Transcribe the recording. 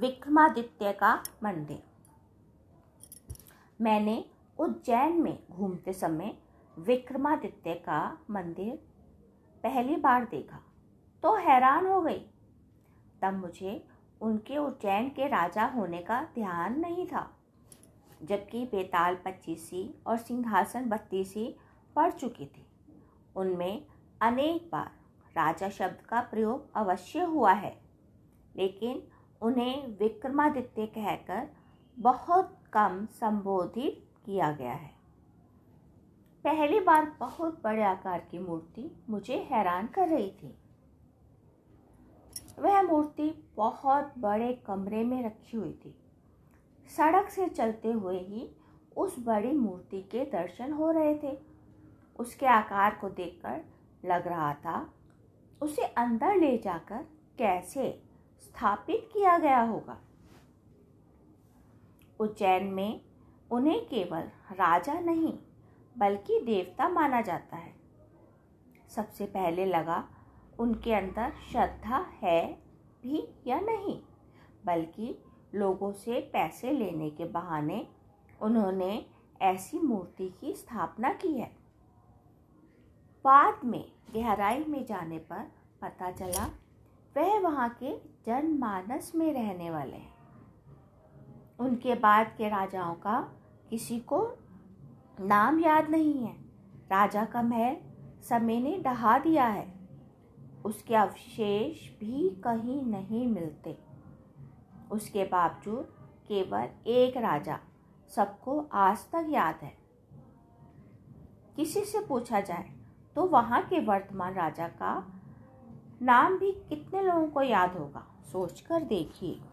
विक्रमादित्य का मंदिर। मैंने उज्जैन में घूमते समय विक्रमादित्य का मंदिर पहली बार देखा तो हैरान हो गई। तब मुझे उनके उज्जैन के राजा होने का ध्यान नहीं था, जबकि बेताल 25 और सिंहासन 32 पढ़ चुकी थी। उनमें अनेक बार राजा शब्द का प्रयोग अवश्य हुआ है, लेकिन उन्हें विक्रमादित्य कहकर बहुत कम संबोधित किया गया है। पहली बार बहुत बड़े आकार की मूर्ति मुझे हैरान कर रही थी। वह मूर्ति बहुत बड़े कमरे में रखी हुई थी। सड़क से चलते हुए ही उस बड़ी मूर्ति के दर्शन हो रहे थे। उसके आकार को देखकर लग रहा था उसे अंदर ले जाकर कैसे स्थापित किया गया होगा। उज्जैन में उन्हें केवल राजा नहीं बल्कि देवता माना जाता है। सबसे पहले लगा उनके अंदर श्रद्धा है भी या नहीं, बल्कि लोगों से पैसे लेने के बहाने उन्होंने ऐसी मूर्ति की स्थापना की है। बाद में गहराई में जाने पर पता चला वह वहाँ के जनमानस में रहने वाले हैं। उनके बाद के राजाओं का किसी को नाम याद नहीं है। राजा का महल समय ने ढहा दिया है, उसके अवशेष भी कहीं नहीं मिलते। उसके बावजूद केवल एक राजा सबको आज तक याद है। किसी से पूछा जाए तो वहाँ के वर्तमान राजा का नाम भी कितने लोगों को याद होगा, सोचकर देखिए।